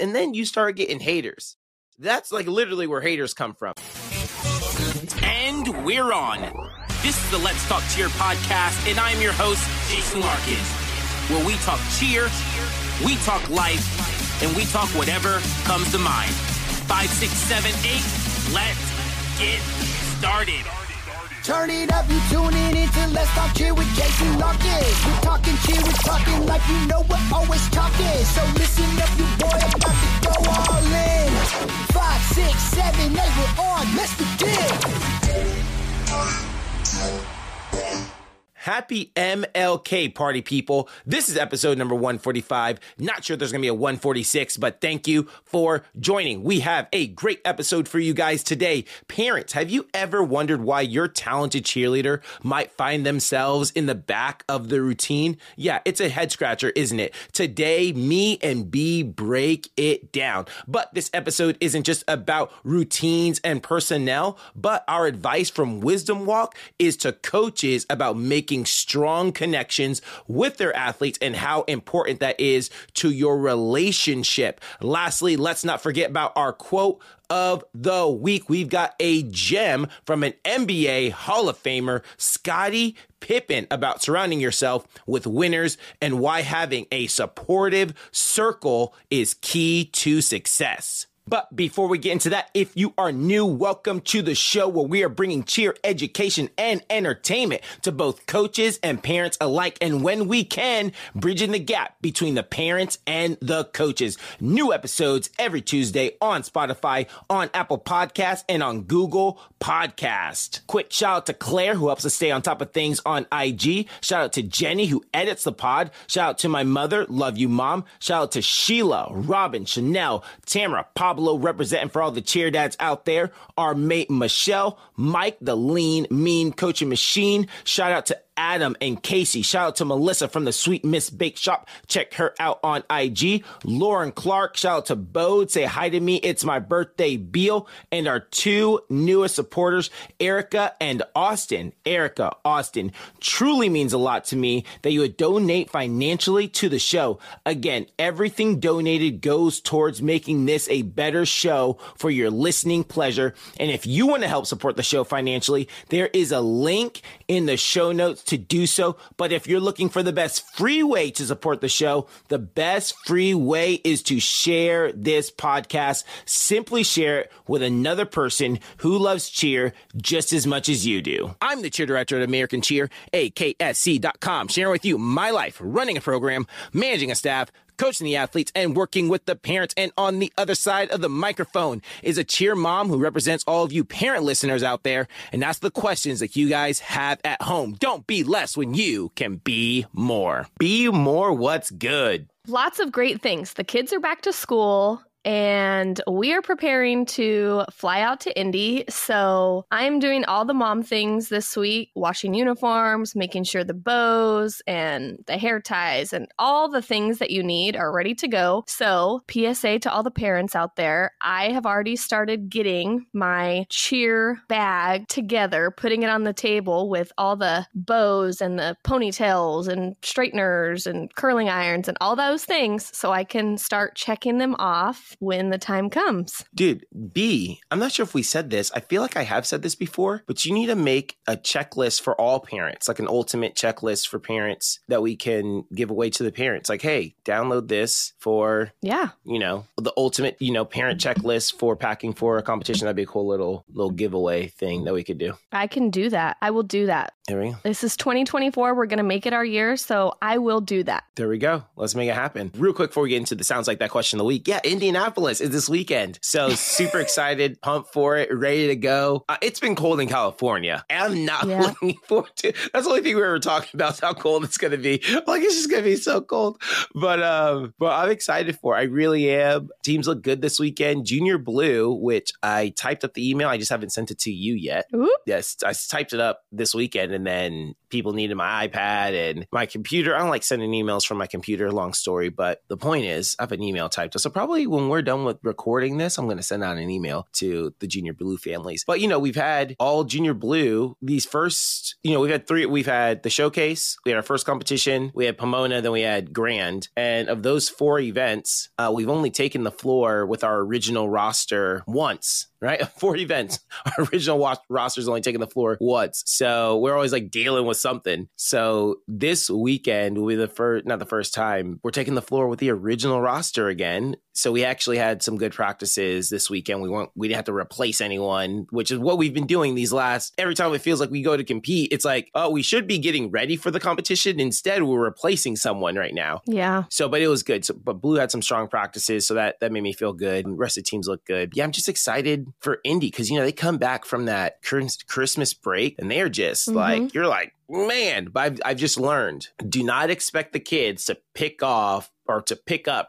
And then you start getting haters. That's like literally where haters come from. And we're on. This is the Let's Talk Cheer podcast, and I'm your host, Jason Larkin, where we talk cheer, we talk life, and we talk whatever comes to mind. 5, 6, 7, 8, let's get started. Turn it up, you tuning in to Let's Talk Cheer with Jason Larkin. We're talking cheer, we're talking like you know we're always talking. So listen up, you boy, about to go all in. 5, 6, 7, 8, we're on. Let's begin. Happy MLK party, people. This is episode number 145. Not sure there's going to be a 146, but thank you for joining. We have a great episode for you guys today. Parents, have you ever wondered why your talented cheerleader might find themselves in the back of the routine? Yeah, it's a head scratcher, isn't it? Today, me and B break it down. But this episode isn't just about routines and personnel, but our advice from Wisdom Walk is to coaches about making strong connections with their athletes and how important that is to your relationship. Lastly, let's not forget about our quote of the week. We've got a gem from an NBA Hall of Famer, Scottie Pippen, about surrounding yourself with winners and why having a supportive circle is key to success. But before we get into that, if you are new, welcome to the show where we are bringing cheer education and entertainment to both coaches and parents alike. And when we can, bridging the gap between the parents and the coaches. New episodes every Tuesday on Spotify, on Apple Podcasts, and on Google Podcast. Quick shout out to Claire, who helps us stay on top of things on IG. Shout out to Jenny, who edits the pod. Shout out to my mother. Love you, Mom. Shout out to Sheila, Robin, Chanel, Tamara, Paula, representing for all the cheer dads out there. Our mate Michelle, Mike, the lean, mean coaching machine. Shout out to Adam and Casey. Shout out to Melissa from the Sweet Miss Bake Shop. Check her out on IG. Lauren Clark. Shout out to Bode. Say hi to me. It's my birthday, Beal. And our two newest supporters, Erica and Austin. Erica, Austin, truly means a lot to me that you would donate financially to the show. Again, everything donated goes towards making this a better show for your listening pleasure. And if you want to help support the show financially, there is a link in the show notes to do so. But if you're looking for the best free way to support the show, the best free way is to share this podcast. Simply share it with another person who loves cheer just as much as you do. I'm the cheer director at American Cheer, AKSC.com, sharing with you my life running a program, managing a staff, coaching the athletes, and working with the parents. And on the other side of the microphone is a cheer mom who represents all of you parent listeners out there and asks the questions that you guys have at home. Don't be less when you can be more. Be more. What's good? Lots of great things. The kids are back to school and we are preparing to fly out to Indy. So I'm doing all the mom things this week, washing uniforms, making sure the bows and the hair ties and all the things that you need are ready to go. So PSA to all the parents out there, I have already started getting my cheer bag together, putting it on the table with all the bows and the ponytails and straighteners and curling irons and all those things so I can start checking them off when the time comes. Dude, B, I'm not sure if we said this. I feel like I have said this before, but you need to make a checklist for all parents, like an ultimate checklist for parents that we can give away to the parents. Like, hey, download this for, the ultimate, parent checklist for packing for a competition. That'd be a cool little giveaway thing that we could do. I can do that. I will do that. There we go. This is 2024. We're going to make it our year. So I will do that. There we go. Let's make it happen. Real quick before we get into the Sounds Like That question of the week. Yeah, Indianapolis is this weekend. So super excited, pumped for it, ready to go. It's been cold in California. I'm not looking forward to it. That's the only thing we were talking about, how cold it's going to be. Like, it's just going to be so cold. But I'm excited for it. I really am. Teams look good this weekend. Junior Blue, which I typed up the email. I just haven't sent it to you yet. Ooh. Yes, I typed it up this weekend. And then people needed my iPad and my computer. I don't like sending emails from my computer. Long story. But the point is, I have an email typed up. So probably when we're we're done with recording this, I'm going to send out an email to the Junior Blue families. But, you know, we've had all Junior Blue, these first, you know, we've had three. We've had the showcase. We had our first competition. We had Pomona. Then we had Grand. And of those four events, we've only taken the floor with our original roster once. Right? Four events. Our original roster's only taken the floor once. So we're always like dealing with something. So this weekend will be the first, not the first time, we're taking the floor with the original roster again. So we actually had some good practices this weekend. We didn't have to replace anyone, which is what we've been doing these last, every time it feels like we go to compete, it's like, oh, we should be getting ready for the competition. Instead, we're replacing someone right now. Yeah. So, but it was good. So, but Blue had some strong practices. So that made me feel good. The rest of the teams look good. Yeah, I'm just excited for Indy, because, you know, they come back from that Christmas break and they're just like, you're like, man, but I've just learned, do not expect the kids to pick up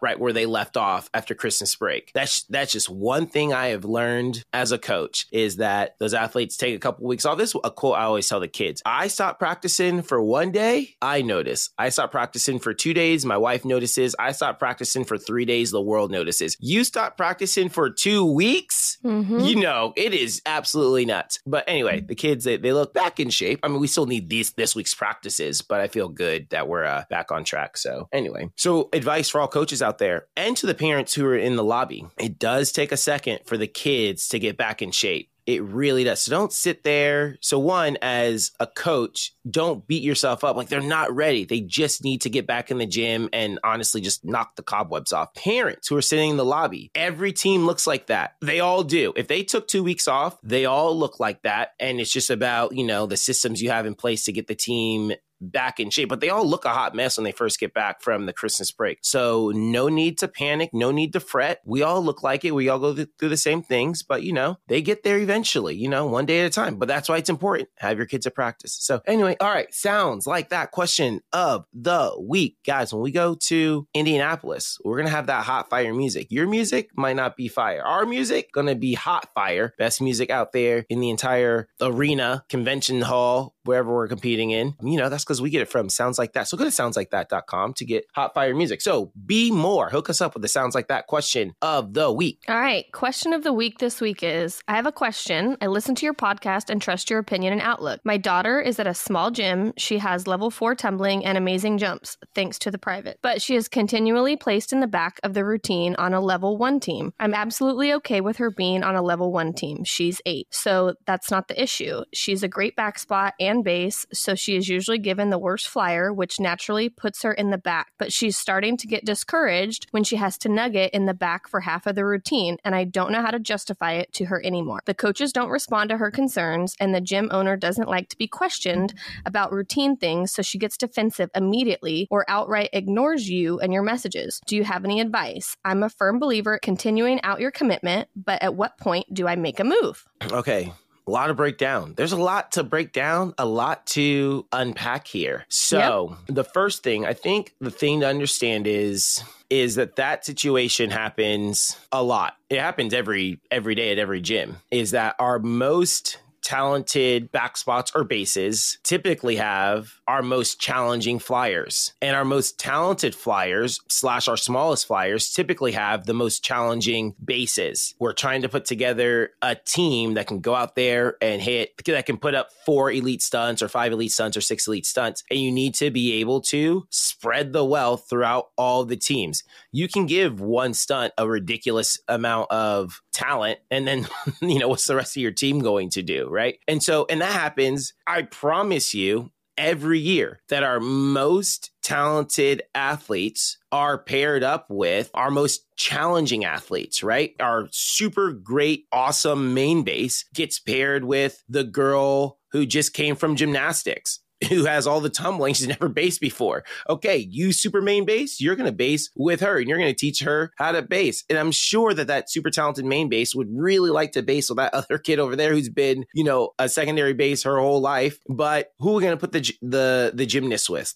right where they left off after Christmas break. That's just one thing I have learned as a coach, is that those athletes take a couple weeks off. This is a quote I always tell the kids. I stopped practicing for one day, I notice. I stopped practicing for 2 days, my wife notices. I stopped practicing for 3 days, the world notices. You stop practicing for 2 weeks, you know, it is absolutely nuts. But anyway, the kids, they look back in shape. I mean, we still need this week's practices, but I feel good that we're back on track. So anyway, so advice for all coaches out there and to the parents who are in the lobby, it does take a second for the kids to get back in shape. It really does. So don't sit there. So one, as a coach, don't beat yourself up. Like, they're not ready. They just need to get back in the gym and honestly just knock the cobwebs off. Parents who are sitting in the lobby, every team looks like that. They all do. If they took 2 weeks off, they all look like that. And it's just about, you know, the systems you have in place to get the team back in shape, but they all look a hot mess when they first get back from the Christmas break. So no need to panic, no need to fret. We all look like it. We all go through the same things, but you know, they get there eventually, you know, one day at a time. But that's why it's important. Have your kids at practice. So anyway, all right. Sounds like that. Question of the week. Guys, when we go to Indianapolis, we're going to have that hot fire music. Your music might not be fire. Our music going to be hot fire. Best music out there in the entire arena, convention hall, wherever we're competing in. You know, that's because we get it from Sounds Like That. So go to soundslikeThat.com to get hot fire music. So be more. Hook us up with the Sounds Like That question of the week. All right. Question of the week this week is, I have a question. I listen to your podcast and trust your opinion and outlook. My daughter is at a small gym. She has level 4 tumbling and amazing jumps, thanks to the private. But she is continually placed in the back of the routine on a level 1 team. I'm absolutely okay with her being on a level 1 team. She's 8. So that's not the issue. She's a great back spot and base. So she is usually given the worst flyer, which naturally puts her in the back, but she's starting to get discouraged when she has to nugget in the back for half of the routine, and I don't know how to justify it to her anymore. The coaches don't respond to her concerns, and the gym owner doesn't like to be questioned about routine things, so she gets defensive immediately or outright ignores you and your messages. Do you have any advice? I'm a firm believer continuing out your commitment, but at what point do I make a move? Okay. A lot to break down. There's a lot to break down, a lot to unpack here. So The first thing, I think the thing to understand is that situation happens a lot. It happens every day at every gym, is that our most talented back spots or bases typically have our most challenging flyers, and our most talented flyers / our smallest flyers typically have the most challenging bases. We're trying to put together a team that can go out there and hit, that can put up 4 elite stunts or 5 elite stunts or 6 elite stunts. And you need to be able to spread the wealth throughout all the teams. You can give one stunt a ridiculous amount of talent, and then, you know, what's the rest of your team going to do? Right. And that happens, I promise you, every year, that our most talented athletes are paired up with our most challenging athletes, right? Our super great, awesome main base gets paired with the girl who just came from gymnastics, who has all the tumbling. She's never based before. Okay, you super main base, you're going to base with her and you're going to teach her how to base. And I'm sure that super talented main base would really like to base with that other kid over there who's been, you know, a secondary base her whole life. But who are we going to put the gymnast with?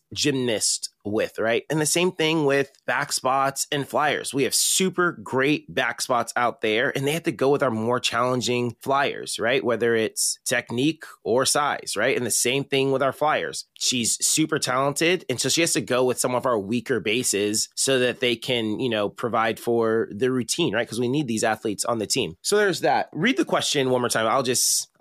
with, right? And the same thing with back spots and flyers. We have super great back spots out there, and they have to go with our more challenging flyers, right? Whether it's technique or size, right? And the same thing with our flyers. She's super talented, and so she has to go with some of our weaker bases so that they can, you know, provide for the routine, right? Because we need these athletes on the team. So there's that. Read the question one more time.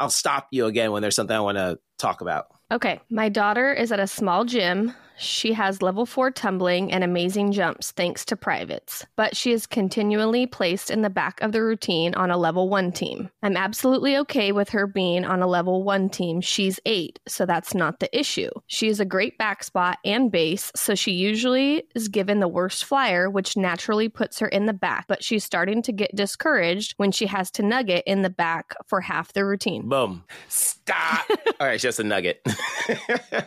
I'll stop you again when there's something I want to talk about. Okay. My daughter is at a small gym. She has level 4 tumbling and amazing jumps thanks to privates, but she is continually placed in the back of the routine on a level 1 team. I'm absolutely okay with her being on a level 1 team. She's 8, so that's not the issue. She is a great back spot and base, so she usually is given the worst flyer, which naturally puts her in the back, but she's starting to get discouraged when she has to nugget in the back for half the routine. Boom. Stop. All right, just a nugget.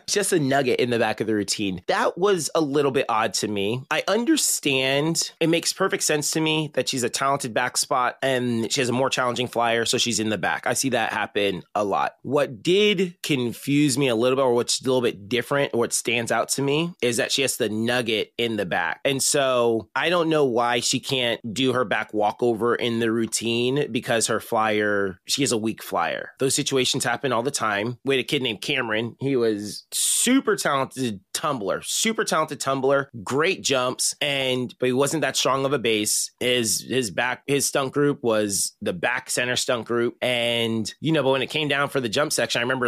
Just a nugget in the back of the routine. That was a little bit odd to me. I understand. It makes perfect sense to me that she's a talented back spot and she has a more challenging flyer, so she's in the back. I see that happen a lot. What did confuse me a little bit, or what's a little bit different, or what stands out to me, is that she has the nugget in the back. And so I don't know why she can't do her back walkover in the routine because her flyer, she has a weak flyer. Those situations happen all the time. We had a kid named Cameron. He was super talented tumbler, great jumps, but he wasn't that strong of a base. His stunt group was the back center stunt group. And, you know, but when it came down for the jump section, I remember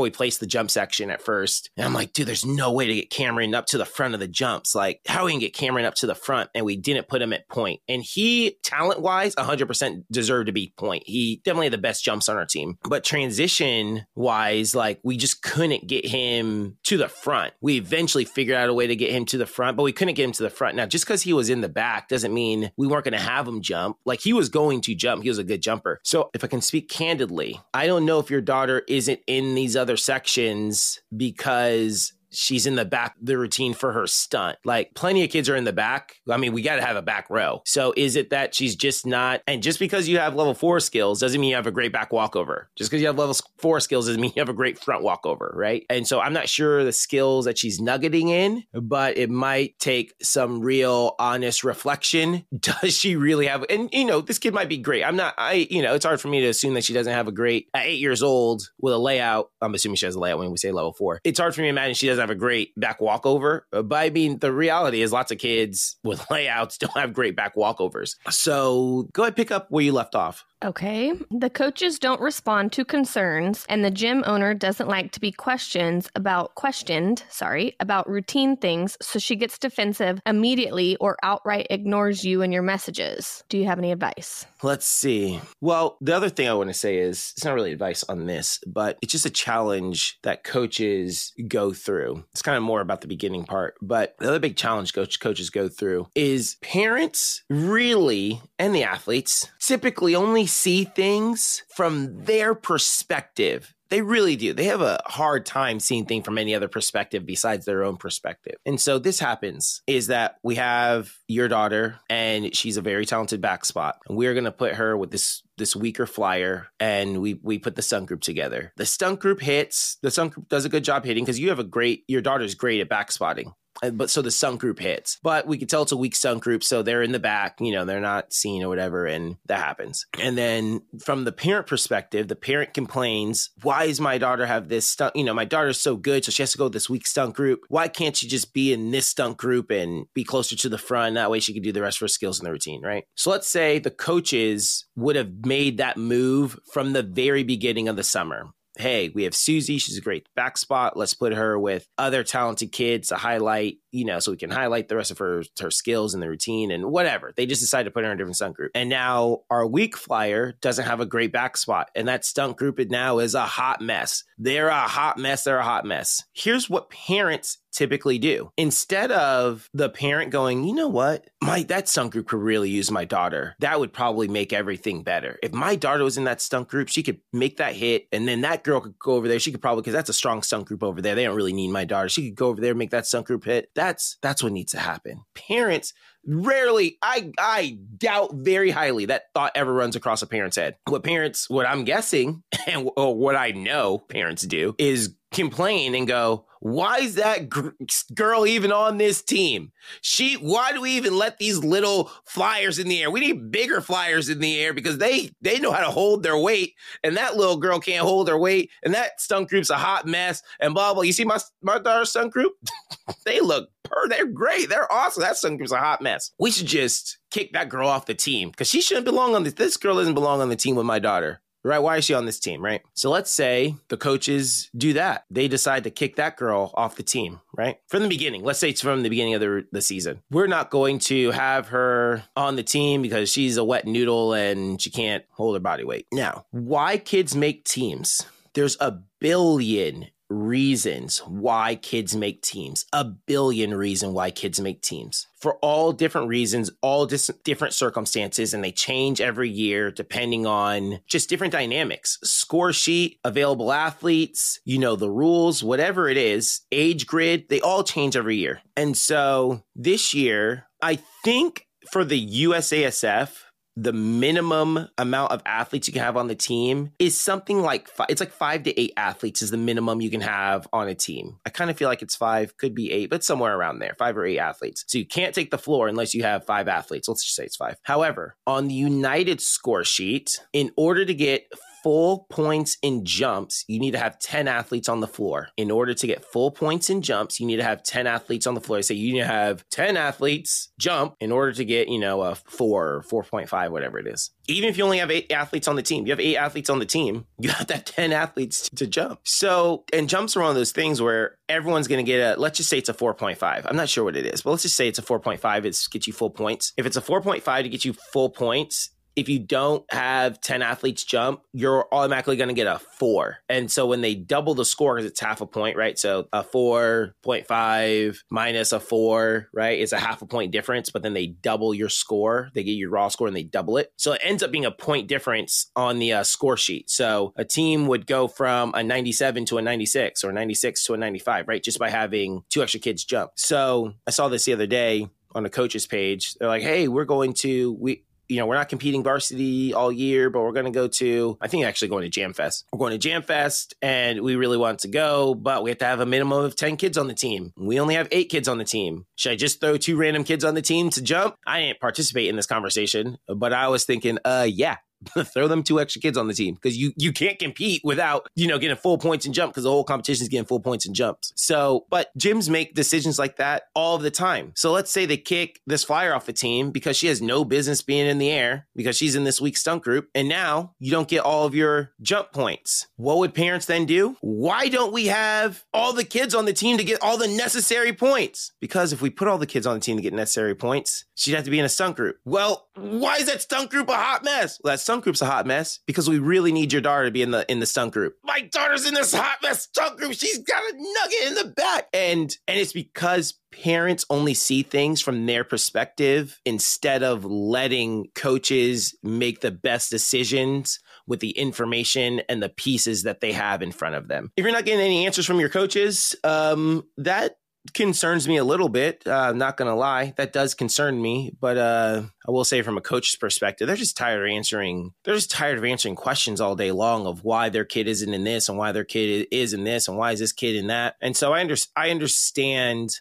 we placed the jump section at first, and I'm like, dude, there's no way to get Cameron up to the front of the jumps. Like, how are we going to get Cameron up to the front? And we didn't put him at point. And he, talent-wise, 100% deserved to be point. He definitely had the best jumps on our team. But transition-wise, like, we just couldn't get him to the front. We eventually figured out a way to get him to the front, but we couldn't get him to the front. Now, just because he was in the back doesn't mean we weren't going to have him jump. Like, he was going to jump. He was a good jumper. So if I can speak candidly, I don't know if your daughter isn't in the these other sections because she's in the back, the routine for her stunt. Like, plenty of kids are in the back. I mean, we got to have a back row. So is it that she's just not, and just because you have level 4 skills doesn't mean you have a great back walkover. Just because you have level 4 skills doesn't mean you have a great front walkover, right? And so I'm not sure the skills that she's nuggeting in, but it might take some real honest reflection. Does she really have, and you know, this kid might be great. It's hard for me to assume that she doesn't have a great, at 8 years old with a layout. I'm assuming she has a layout when we say level 4. It's hard for me to imagine she doesn't have a great back walkover, but I mean, the reality is lots of kids with layouts don't have great back walkovers. So go ahead, pick up where you left off. Okay. The coaches don't respond to concerns, and the gym owner doesn't like to be questioned about routine things, so she gets defensive immediately or outright ignores you and your messages. Do you have any advice? Let's see. Well, the other thing I want to say is, it's not really advice on this, but it's just a challenge that coaches go through. It's kind of more about the beginning part, but the other big challenge coaches go through is parents really, and the athletes, typically only see things from their perspective. They really do. They have a hard time seeing things from any other perspective besides their own perspective. And so this happens is that we have your daughter, and she's a very talented back spot. And we're going to put her with this weaker flyer, and we put the stunt group together. The stunt group hits. The stunt group does a good job hitting because your daughter's great at back spotting. But so the stunt group hits, but we can tell it's a weak stunt group. So they're in the back, you know, they're not seen or whatever. And that happens. And then from the parent perspective, the parent complains, why does my daughter have this stunt? You know, my daughter's so good, so she has to go with this weak stunt group. Why can't she just be in this stunt group and be closer to the front? That way she can do the rest of her skills in the routine, right? So let's say the coaches would have made that move from the very beginning of the summer. Hey, we have Susie. She's a great back spot. Let's put her with other talented kids to highlight, you know, so we can highlight the rest of her skills in the routine and whatever. They just decided to put her in a different stunt group. And now our weak flyer doesn't have a great back spot. And that stunt group now is a hot mess. They're a hot mess. Here's what parents typically do. Instead of the parent going, you know what, that stunt group could really use my daughter. That would probably make everything better. If my daughter was in that stunt group, she could make that hit. And then that girl could go over there. She could probably, because that's a strong stunt group over there. They don't really need my daughter. She could go over there and make that stunt group hit. That's what needs to happen. Parents rarely, I doubt very highly that thought ever runs across a parent's head. What I'm guessing, and or what I know parents do, is complain and go, why is that girl even on this team? Why do we even let these little flyers in the air? We need bigger flyers in the air because they know how to hold their weight, and that little girl can't hold her weight, and that stunt group's a hot mess, and blah, blah. You see my daughter's stunt group? They look they're great. They're awesome. That stunt group's a hot mess. We should just kick that girl off the team because she shouldn't belong on this. This girl doesn't belong on the team with my daughter. Right? Why is she on this team? Right? So let's say the coaches do that. They decide to kick that girl off the team, right? From the beginning. Let's say it's from the beginning of the season. We're not going to have her on the team because she's a wet noodle and she can't hold her body weight. Now, why kids make teams? There's a billion reasons why kids make teams. A billion reasons why kids make teams. For all different reasons, all different circumstances, and they change every year depending on just different dynamics. Score sheet, available athletes, the rules, whatever it is, age grid, they all change every year. And so this year, I think for the USASF, the minimum amount of athletes you can have on the team is something like it's like 5 to 8 athletes is the minimum you can have on a team. I kind of feel like it's 5, could be 8, but somewhere around there, 5 or 8 athletes. So you can't take the floor unless you have 5 athletes. Let's just say it's 5. However, on the United score sheet, in order to get full points in jumps, you need to have 10 athletes on the floor. In order to get full points in jumps, you need to have 10 athletes on the floor. So you need to have 10 athletes jump in order to get, a 4 or 4.5, whatever it is. Even if you only have 8 athletes on the team, you have 8 athletes on the team, you have to have 10 athletes to jump. So, and jumps are one of those things where everyone's going to get let's just say it's a 4.5. I'm not sure what it is, but let's just say it's a 4.5. It's get you full points. If it's a 4.5 to get you full points, if you don't have 10 athletes jump, you're automatically going to get a 4. And so when they double the score, because it's half a point, right? So a 4.5 minus a 4, right, is a half a point difference. But then they double your score. They get your raw score and they double it. So it ends up being a point difference on the score sheet. So a team would go from a 97 to a 96 or 96 to a 95, right, just by having 2 extra kids jump. So I saw this the other day on a coach's page. They're like, hey, we're not competing varsity all year, but we're going to go to, I think actually going to Jam Fest. We're going to Jam Fest and we really want to go, but we have to have a minimum of 10 kids on the team. We only have 8 kids on the team. Should I just throw 2 random kids on the team to jump? I didn't participate in this conversation, but I was thinking, yeah. Throw them 2 extra kids on the team because you can't compete without, getting full points and jump because the whole competition is getting full points and jumps. So, but gyms make decisions like that all the time. So let's say they kick this flyer off the team because she has no business being in the air because she's in this week's stunt group. And now you don't get all of your jump points. What would parents then do? Why don't we have all the kids on the team to get all the necessary points? Because if we put all the kids on the team to get necessary points, she'd have to be in a stunt group. Well, why is that stunt group a hot mess? Well, that stunt group's a hot mess because we really need your daughter to be in the stunt group. My daughter's in this hot mess stunt group. She's got a nugget in the back. And it's because parents only see things from their perspective instead of letting coaches make the best decisions with the information and the pieces that they have in front of them. If you're not getting any answers from your coaches, that concerns me a little bit. I'm not going to lie. That does concern me. But I will say from a coach's perspective, they're just tired of answering. They're just tired of answering questions all day long of why their kid isn't in this and why their kid is in this and why is this kid in that. And so I understand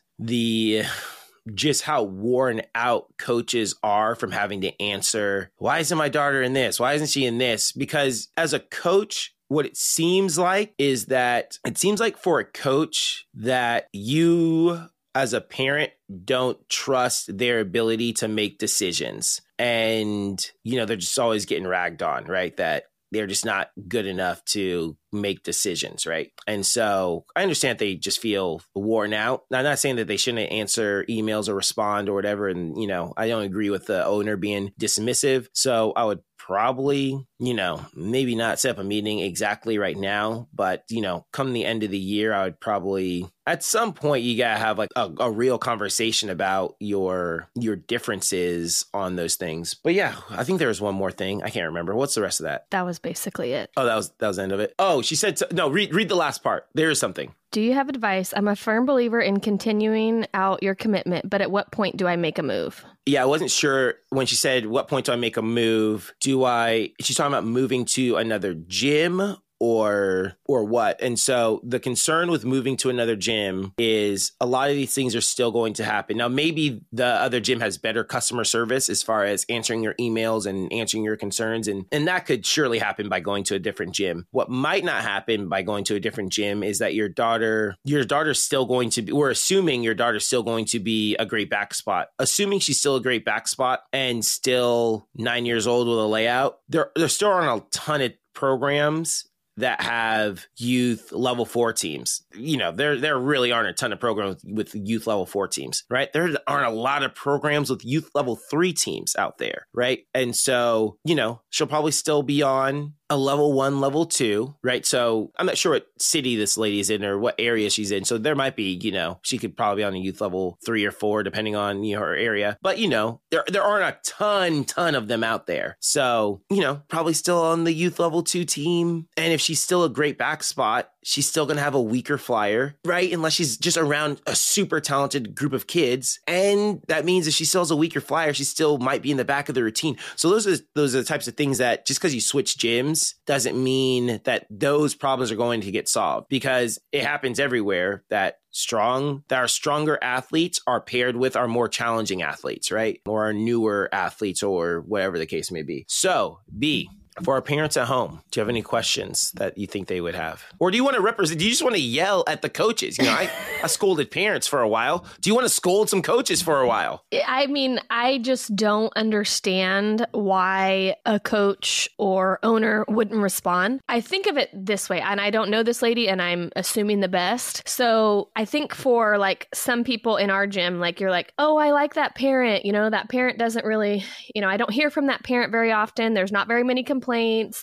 just how worn out coaches are from having to answer, why isn't my daughter in this? Why isn't she in this? Because as a coach, what it seems like is that it seems like for a coach that you as a parent don't trust their ability to make decisions. And, they're just always getting ragged on, right? That they're just not good enough to make decisions, right? And so I understand they just feel worn out. Now, I'm not saying that they shouldn't answer emails or respond or whatever. And, I don't agree with the owner being dismissive. So I would probably, maybe not set up a meeting exactly right now, but, come the end of the year, I would probably, at some point, you got to have like a real conversation about your differences on those things. But yeah, I think there was one more thing. I can't remember. What's the rest of that? That was basically it. Oh, that was the end of it. Oh, she said, no, read the last part. There is something. Do you have advice? I'm a firm believer in continuing out your commitment, but at what point do I make a move? Yeah, I wasn't sure when she said, what point do I make a move? She's talking about moving to another gym or what. And so the concern with moving to another gym is a lot of these things are still going to happen. Now, maybe the other gym has better customer service as far as answering your emails and answering your concerns. And that could surely happen by going to a different gym. What might not happen by going to a different gym is that your daughter's still going to be, we're assuming your daughter's still going to be a great back spot. Assuming she's still a great back spot and still 9 years old with a layout, there still aren't a ton of programs that have youth level 4 teams. You know, there really aren't a ton of programs with youth level 4 teams, right? There aren't a lot of programs with youth level 3 teams out there, right? And so, you know, she'll probably still be on a level 1, level 2, right? So I'm not sure what city this lady is in or what area she's in. So there might be, you know, she could probably be on a youth level 3 or 4, depending on, you know, her area. But, you know, there aren't a ton of them out there. So, you know, probably still on the youth level 2 team. And if she's still a great back spot, she's still going to have a weaker flyer, right? Unless she's just around a super talented group of kids. And that means if she still has a weaker flyer, she still might be in the back of the routine. So those are the types of things that just because you switch gyms doesn't mean that those problems are going to get solved, because it happens everywhere that our stronger athletes are paired with our more challenging athletes, right? Or our newer athletes or whatever the case may be. So B, for our parents at home, do you have any questions that you think they would have? Or do you want to represent? Do you just want to yell at the coaches? You know, I scolded parents for a while. Do you want to scold some coaches for a while? I mean, I just don't understand why a coach or owner wouldn't respond. I think of it this way, and I don't know this lady, and I'm assuming the best. So I think for like some people in our gym, like you're like, oh, I like that parent. You know, that parent doesn't really, you know, I don't hear from that parent very often. There's not very many complaints.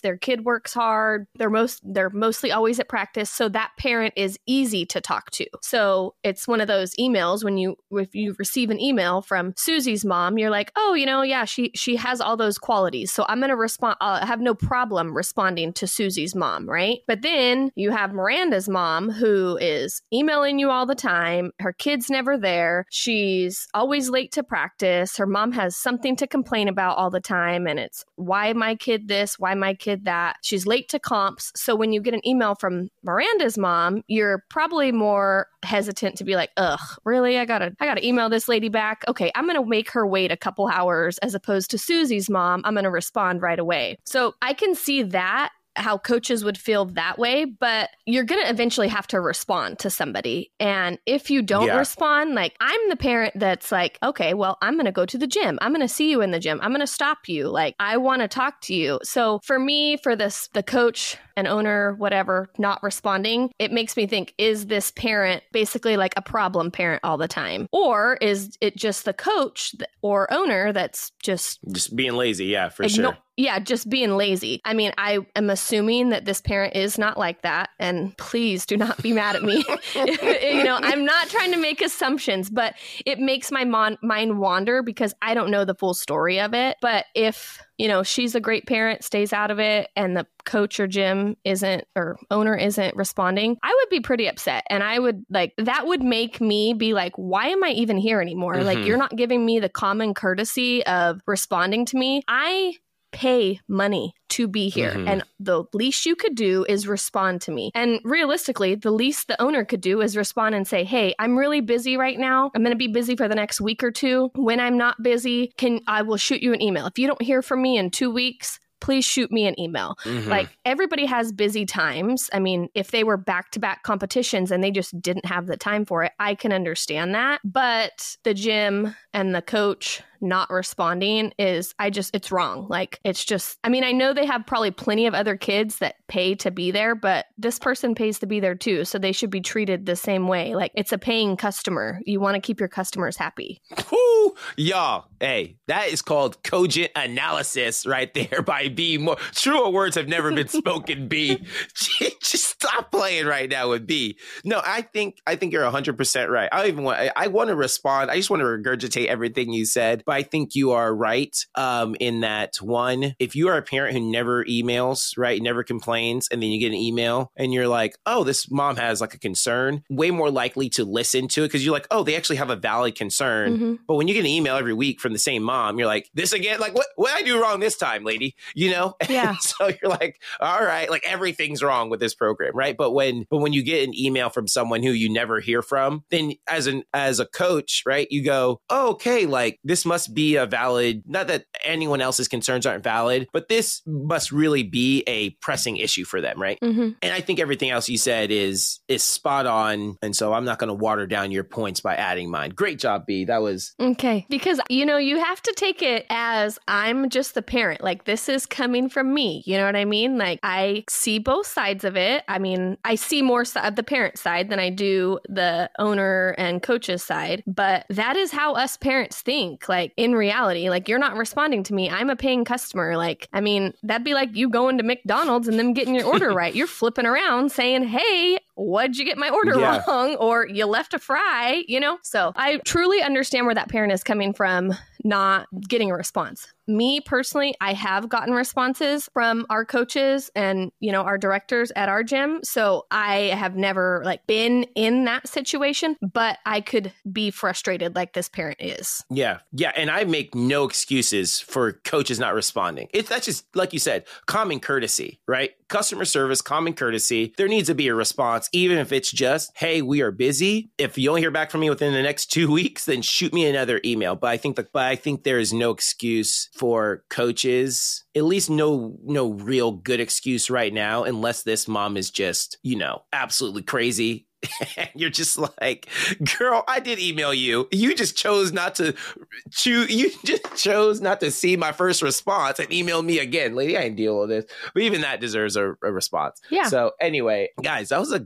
Their kid works hard. They're mostly always at practice. So that parent is easy to talk to. So it's one of those emails if you receive an email from Susie's mom, you're like, oh, you know, yeah, she has all those qualities. So I'm going to respond. I have no problem responding to Susie's mom, right? But then you have Miranda's mom who is emailing you all the time. Her kid's never there. She's always late to practice. Her mom has something to complain about all the time. And it's why my kid this, why my kid that. She's late to comps. So when you get an email from Miranda's mom, you're probably more hesitant to be like, ugh, really? I gotta email this lady back. Okay, I'm gonna make her wait a couple hours, as opposed to Susie's mom. I'm gonna respond right away. So I can see that, how coaches would feel that way, but you're going to eventually have to respond to somebody. And if you don't respond, like I'm the parent that's like, okay, well, I'm going to go to the gym. I'm going to see you in the gym. I'm going to stop you. Like I want to talk to you. So for me, for this, the coach, an owner, whatever, not responding, it makes me think, is this parent basically like a problem parent all the time? Or is it just the coach or owner that's just being lazy? Yeah, for sure. Yeah, just being lazy. I mean, I am assuming that this parent is not like that. And please do not be mad at me. You know, I'm not trying to make assumptions, but it makes my mind wander because I don't know the full story of it. But if, you know, she's a great parent, stays out of it, and the coach or gym isn't, or owner isn't responding, I would be pretty upset. And I would like, that would make me be like, why am I even here anymore? Mm-hmm. Like, you're not giving me the common courtesy of responding to me. I pay money to be here. Mm-hmm. And the least you could do is respond to me. And realistically, the least the owner could do is respond and say, hey, I'm really busy right now. I'm going to be busy for the next week or two. When I'm not busy, I will shoot you an email. If you don't hear from me in 2 weeks, please shoot me an email. Mm-hmm. Like everybody has busy times. I mean, if they were back-to-back competitions and they just didn't have the time for it, I can understand that. But the gym and the coach not responding is, it's wrong. Like it's just, I mean, I know they have probably plenty of other kids that pay to be there, but this person pays to be there too. So they should be treated the same way. Like it's a paying customer. You want to keep your customers happy. Woo! Y'all, hey, that is called cogent analysis right there by B. More truer words have never been spoken, B. Just stop playing right now with B. No, I think you're 100% right. I want to respond. I just want to regurgitate everything you said. but I think you are right in that one, if you are a parent who never emails, right, never complains, and then you get an email and you're like, oh, this mom has like a concern, way more likely to listen to it because you're like, oh, they actually have a valid concern. Mm-hmm. But when you get an email every week from the same mom, you're like, this again? Like, what did I do wrong this time, lady? You know? Yeah. So you're like, all right, like everything's wrong with this program, right? But when you get an email from someone who you never hear from, then as a coach, right, you go, oh, okay, like this must be a valid, not that anyone else's concerns aren't valid, but this must really be a pressing issue for them, right? Mm-hmm. And I think everything else you said is spot on. And so I'm not going to water down your points by adding mine. Great job, B. That was... Okay. Because, you know, you have to take it as I'm just the parent. Like, this is coming from me. You know what I mean? Like, I see both sides of it. I mean, I see more of the parent side than I do the owner and coach's side. But that is how us parents think. Like, in reality, like, you're not responding to me. I'm a paying customer. Like, I mean, that'd be like you going to McDonald's and them getting your order right. You're flipping around saying, hey, what'd you get my order wrong? Or you left a fry, you know? So I truly understand where that parent is coming from, not getting a response. Me personally, I have gotten responses from our coaches and, you know, our directors at our gym. So I have never like been in that situation, but I could be frustrated like this parent is. Yeah. Yeah. And I make no excuses for coaches not responding. That's just, like you said, common courtesy, right? Customer service, common courtesy. There needs to be a response, even if it's just, hey, we are busy. If you don't hear back from me within the next 2 weeks, then shoot me another email. But I think there is no excuse for coaches, at least no real good excuse right now, unless this mom is just, you know, absolutely crazy. And you're just like, girl, I did email you. You just chose not to see my first response and email me again. Lady, I ain't deal with this. But even that deserves a response. Yeah. So anyway, guys, that was I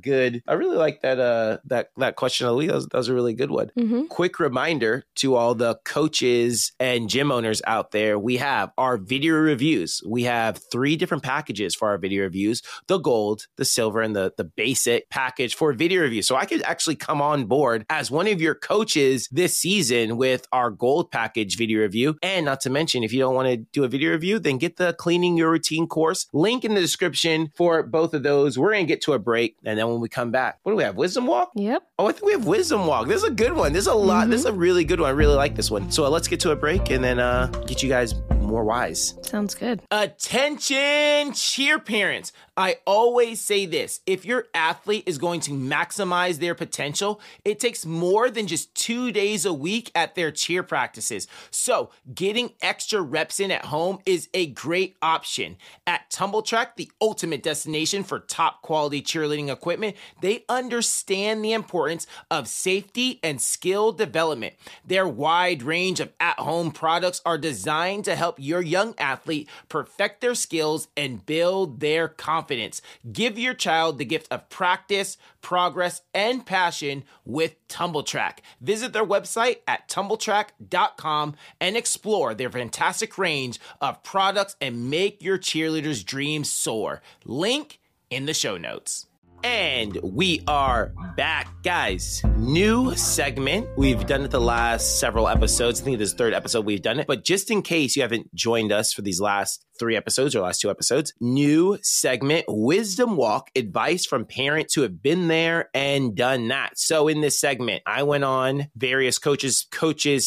really like that question, Ali. That was a really good one. Mm-hmm. Quick reminder to all the coaches and gym owners out there, we have our video reviews. We have 3 different packages for our video reviews, the gold, the silver, and the basic package for video review. So I could actually come on board as one of your coaches this season with our gold package video review. And not to mention, if you don't want to do a video review, then get the Cleaning Your Routine course, link in the description for both of those. We're going to get to a break. And then when we come back, what do we have? Wisdom Walk? Yep. Oh, I think we have Wisdom Walk. This is a good one. This is a lot. Mm-hmm. This is a really good one. I really like this one. So let's get to a break and then get you guys more wise. Sounds good. Attention cheer parents. I always say this. If your athlete is going to maximize their potential, it takes more than just 2 days a week at their cheer practices. So getting extra reps in at home is a great option. At TumbleTrack, the ultimate destination for top quality cheerleading equipment, they understand the importance of safety and skill development. Their wide range of at-home products are designed to help your young athlete perfect their skills and build their confidence. Give your child the gift of practice, progress, and passion with TumbleTrack. Visit their website at TumbleTrack.com and explore their fantastic range of products and make your cheerleader's dreams soar. Link in the show notes. And we are back, guys. New segment. We've done it the last several episodes. I think this is the 3rd episode we've done it. But just in case you haven't joined us for these last 3 episodes or last 2 episodes, new segment, Wisdom Walk, advice from parents who have been there and done that. So in this segment, I went on various coaches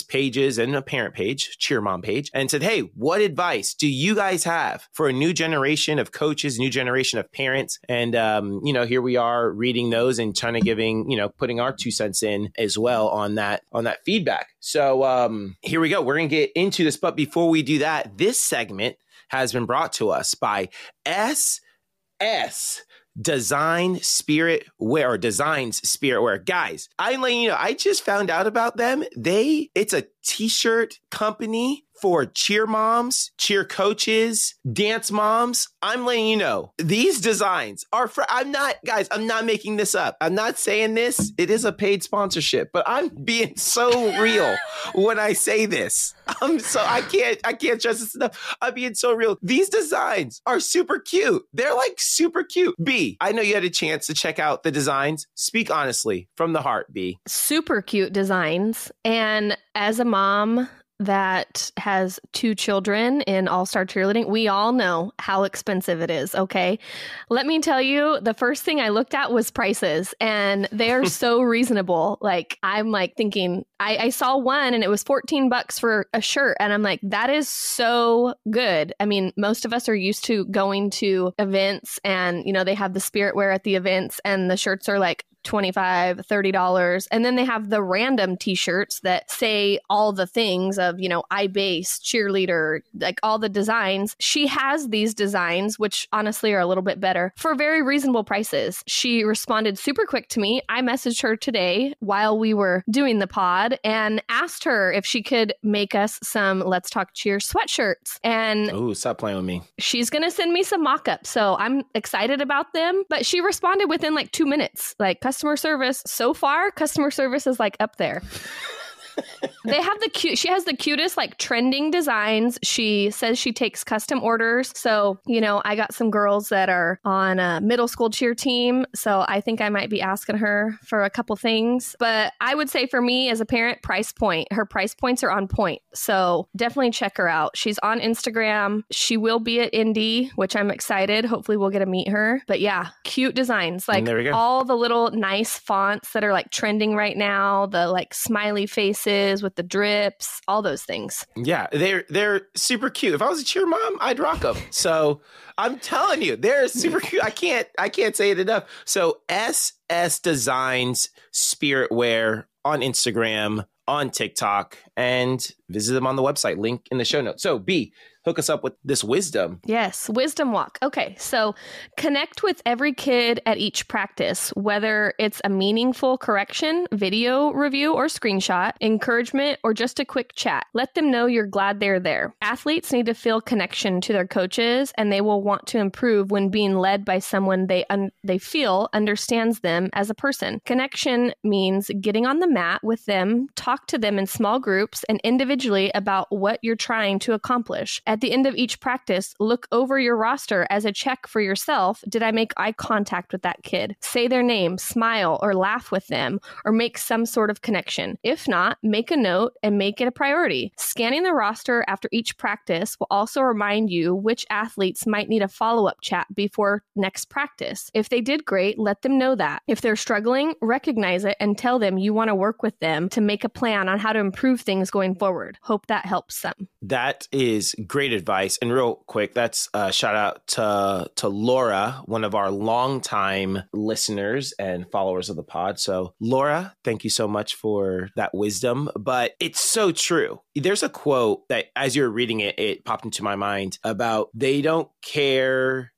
pages and a parent page, Cheer Mom page, and said, hey, what advice do you guys have for a new generation of coaches, new generation of parents? And, you know, here we are reading those and trying to giving, you know, putting our 2 cents in as well on that feedback. So here we go. We're going to get into this. But before we do that, this segment has been brought to us by SS Design Spirit Wear, or Designs Spirit Wear. Guys, I'm letting you know, I just found out about them. It's a t-shirt company for cheer moms, cheer coaches, dance moms. I'm letting you know, these designs are I'm not making this up. I'm not saying this. It is a paid sponsorship, but I'm being so real when I say this. I can't trust this enough. I'm being so real. These designs are super cute. They're like super cute. B, I know you had a chance to check out the designs. Speak honestly from the heart, B. Super cute designs. And as a mom, that has 2 children in all-star cheerleading, we all know how expensive it is. Okay. Let me tell you, the first thing I looked at was prices, and they're so reasonable. Like, I'm like thinking, I saw one and it was $14 for a shirt. And I'm like, that is so good. I mean, most of us are used to going to events and, you know, they have the spirit wear at the events and the shirts are like $25, $30. And then they have the random t-shirts that say all the things of, you know, iBase, cheerleader, like all the designs. She has these designs, which honestly are a little bit better for very reasonable prices. She responded super quick to me. I messaged her today while we were doing the pod and asked her if she could make us some Let's Talk Cheer sweatshirts. And ooh, stop playing with me. She's going to send me some mock-ups. So I'm excited about them. But she responded within like 2 minutes, like, customer service. So far, customer service is like up there. They have the cute, she has the cutest like trending designs. She says she takes custom orders. So, you know, I got some girls that are on a middle school cheer team. So I think I might be asking her for a couple things. But I would say for me as a parent, price point. Her price points are on point. So definitely check her out. She's on Instagram. She will be at Indy, which I'm excited. Hopefully we'll get to meet her. But yeah, cute designs. Like all the little nice fonts that are like trending right now. The like smiley faces with the drips, all those things. Yeah, they're super cute. If I was a cheer mom, I'd rock them. So I'm telling you, they're super cute. I can't say it enough. So SS Designs Spirit Wear on Instagram, on TikTok, and visit them on the website. Link in the show notes. So B, hook us up with this wisdom. Yes, Wisdom Walk. Okay, so connect with every kid at each practice, whether it's a meaningful correction, video review or screenshot, encouragement, or just a quick chat. Let them know you're glad they're there. Athletes need to feel connection to their coaches, and they will want to improve when being led by someone they feel understands them as a person. Connection means getting on the mat with them, talk to them in small groups and individually about what you're trying to accomplish. At the end of each practice, look over your roster as a check for yourself. Did I make eye contact with that kid? Say their name, smile, or laugh with them, or make some sort of connection. If not, make a note and make it a priority. Scanning the roster after each practice will also remind you which athletes might need a follow-up chat before next practice. If they did great, let them know that. If they're struggling, recognize it and tell them you want to work with them to make a plan on how to improve things going forward. Hope that helps them. That is great advice. And real quick, that's a shout out to Laura, one of our longtime listeners and followers of the pod. So Laura, thank you so much for that wisdom. But it's so true. There's a quote that as you're reading it, it popped into my mind about they don't care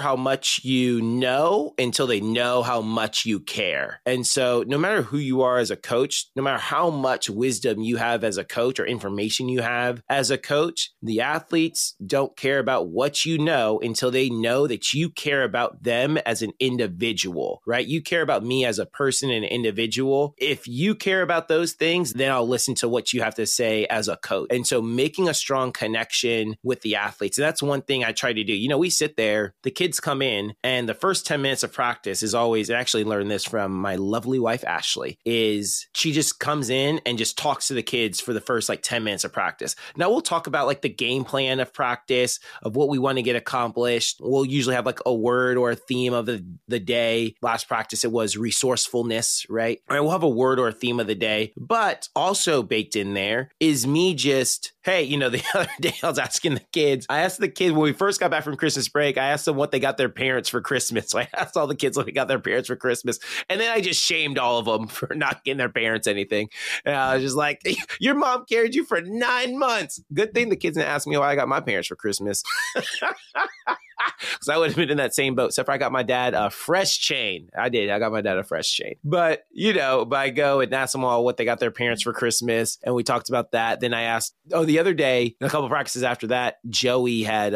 how much you know until they know how much you care. And so no matter who you are as a coach, no matter how much wisdom you have as a coach or information you have as a coach, the athletes don't care about what you know until they know that you care about them as an individual, right? You care about me as a person and an individual. If you care about those things, then I'll listen to what you have to say as a coach. And so making a strong connection with the athletes. And that's one thing I try to do. You know, we sit there, the kids come in, and the first 10 minutes of practice is always, I actually learned this from my lovely wife, Ashley, is she just comes in and just talks to the kids for the first like 10 minutes of practice. Now we'll talk about like the game plan of practice, of what we want to get accomplished. We'll usually have like a word or a theme of the day. Last practice, it was resourcefulness, right? All right, we'll have a word or a theme of the day, but also baked in there is me just, hey, you know, the other day I was asking the kids, I asked the kids when we first got back from Christmas break, I asked them what they got their parents for Christmas. So I asked all the kids what they got their parents for Christmas. And then I just shamed all of them for not getting their parents anything. And I was just like, your mom carried you for 9 months. Good thing the kids didn't ask me why I got my parents for Christmas. Because I would have been in that same boat, except for I got my dad a fresh chain. I did. I got my dad a fresh chain. But, you know, but I go and ask them all what they got their parents for Christmas. And we talked about that. Then I asked, the other day, a couple of practices after that, Joey had,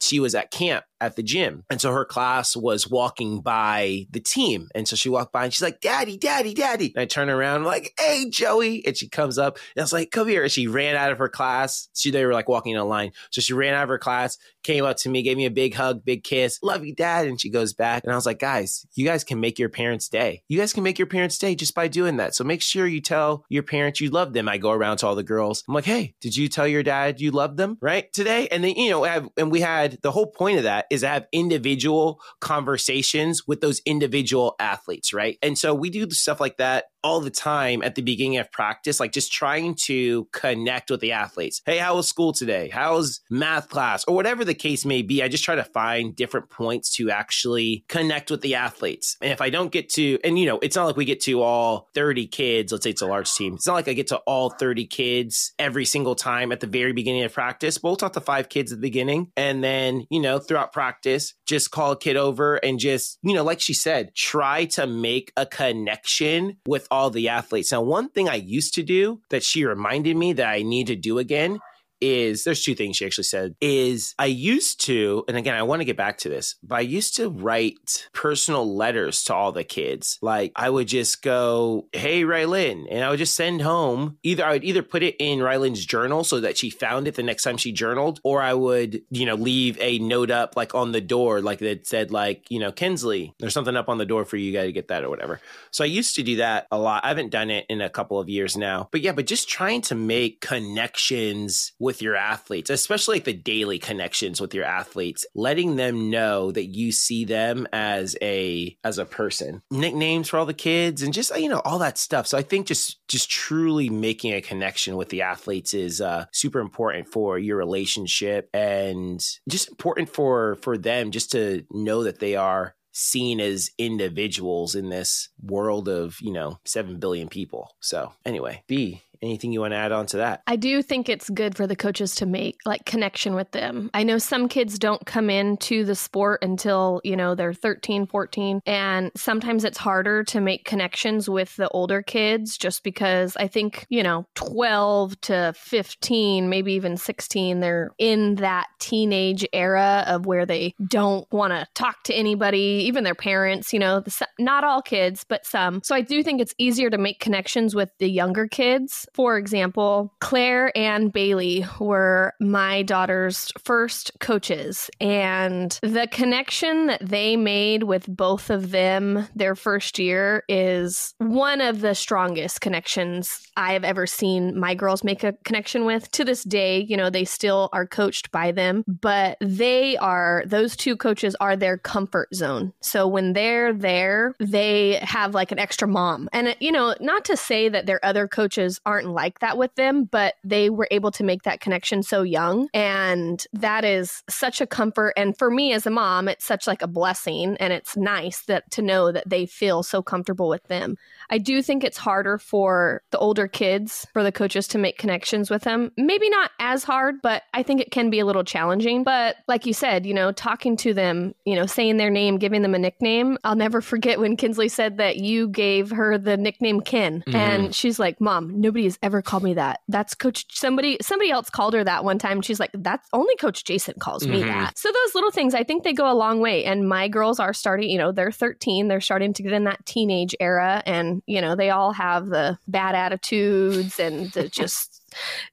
she was at camp at the gym. And so her class was walking by the team. And so she walked by and she's like, daddy, daddy, daddy. And I turn around, I'm like, hey, Joey. And she comes up and I was like, come here. And she ran out of her class. They were like walking in a line. So she ran out of her class, came up to me, gave me a big hug. hug, big kiss, love you, Dad. And she goes back. And I was like, guys, you guys can make your parents' day. You guys can make your parents' day just by doing that. So make sure you tell your parents you love them. I go around to all the girls. I'm like, hey, did you tell your dad you love them? Right? Today. And then, you know, we had the whole point of that is to have individual conversations with those individual athletes. Right? And so we do stuff like that all the time at the beginning of practice, like just trying to connect with the athletes. Hey, how was school today? How's math class? Or whatever the case may be, I just try to find different points to actually connect with the athletes. And if I don't get to, and you know, it's not like we get to all 30 kids, let's say it's a large team. It's not like I get to all 30 kids every single time at the very beginning of practice, but we'll talk to 5 kids at the beginning. And then, you know, throughout practice, just call a kid over and just, you know, like she said, try to make a connection with all the athletes. Now, one thing I used to do that she reminded me that I need to do again is, there's 2 things she actually said, is I used to, and again, I want to get back to this, but I used to write personal letters to all the kids. Like I would just go, hey, Rylan, and I would just send home, I would either put it in Rylan's journal so that she found it the next time she journaled, or I would, you know, leave a note up like on the door, like that said like, you know, Kinsley, there's something up on the door for you, you got to get that or whatever. So I used to do that a lot. I haven't done it in a couple of years now, but yeah, but just trying to make connections with your athletes, especially like the daily connections with your athletes, letting them know that you see them as a person, nicknames for all the kids and just, you know, all that stuff. So I think just truly making a connection with the athletes is super important for your relationship and just important for them just to know that they are seen as individuals in this world of, you know, 7 billion people. So anyway, B, anything you want to add on to that? I do think it's good for the coaches to make like connection with them. I know some kids don't come into the sport until, you know, they're 13, 14. And sometimes it's harder to make connections with the older kids just because I think, you know, 12 to 15, maybe even 16, they're in that teenage era of where they don't want to talk to anybody, even their parents, you know, not all kids, but some. So I do think it's easier to make connections with the younger kids. For example, Claire and Bailey were my daughter's first coaches, and the connection that they made with both of them their first year is one of the strongest connections I have ever seen my girls make a connection with. To this day, you know, they still are coached by them, but those 2 coaches are their comfort zone. So when they're there, they have like an extra mom. And, you know, not to say that their other coaches aren't like that with them, but they were able to make that connection so young. And that is such a comfort. And for me as a mom, it's such like a blessing. And it's nice to know that they feel so comfortable with them. I do think it's harder for the older kids, for the coaches to make connections with them. Maybe not as hard, but I think it can be a little challenging. But like you said, you know, talking to them, you know, saying their name, giving them a nickname. I'll never forget when Kinsley said that you gave her the nickname Kin. Mm-hmm. And she's like, Mom, nobody has ever called me that. That's Coach. Somebody else called her that one time. She's like, that's only Coach Jason calls me that. So those little things, I think they go a long way. And my girls are starting, you know, they're 13. They're starting to get in that teenage era. And, you know, they all have the bad attitudes and the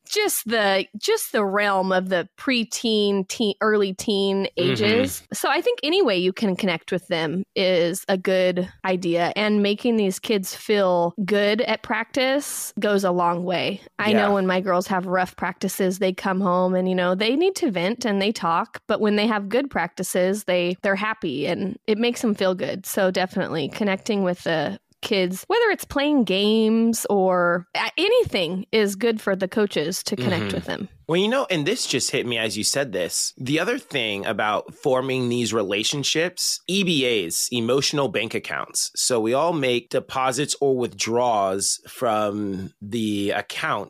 just the realm of the preteen, early teen ages. Mm-hmm. So I think any way you can connect with them is a good idea, and making these kids feel good at practice goes a long way. I know when my girls have rough practices, they come home and, you know, they need to vent and they talk, but when they have good practices, they're happy and it makes them feel good. So definitely connecting with the kids, whether it's playing games or anything, is good for the coaches to connect with them. Well, you know, and this just hit me as you said this. The other thing about forming these relationships, EBAs, emotional bank accounts. So we all make deposits or withdrawals from the account.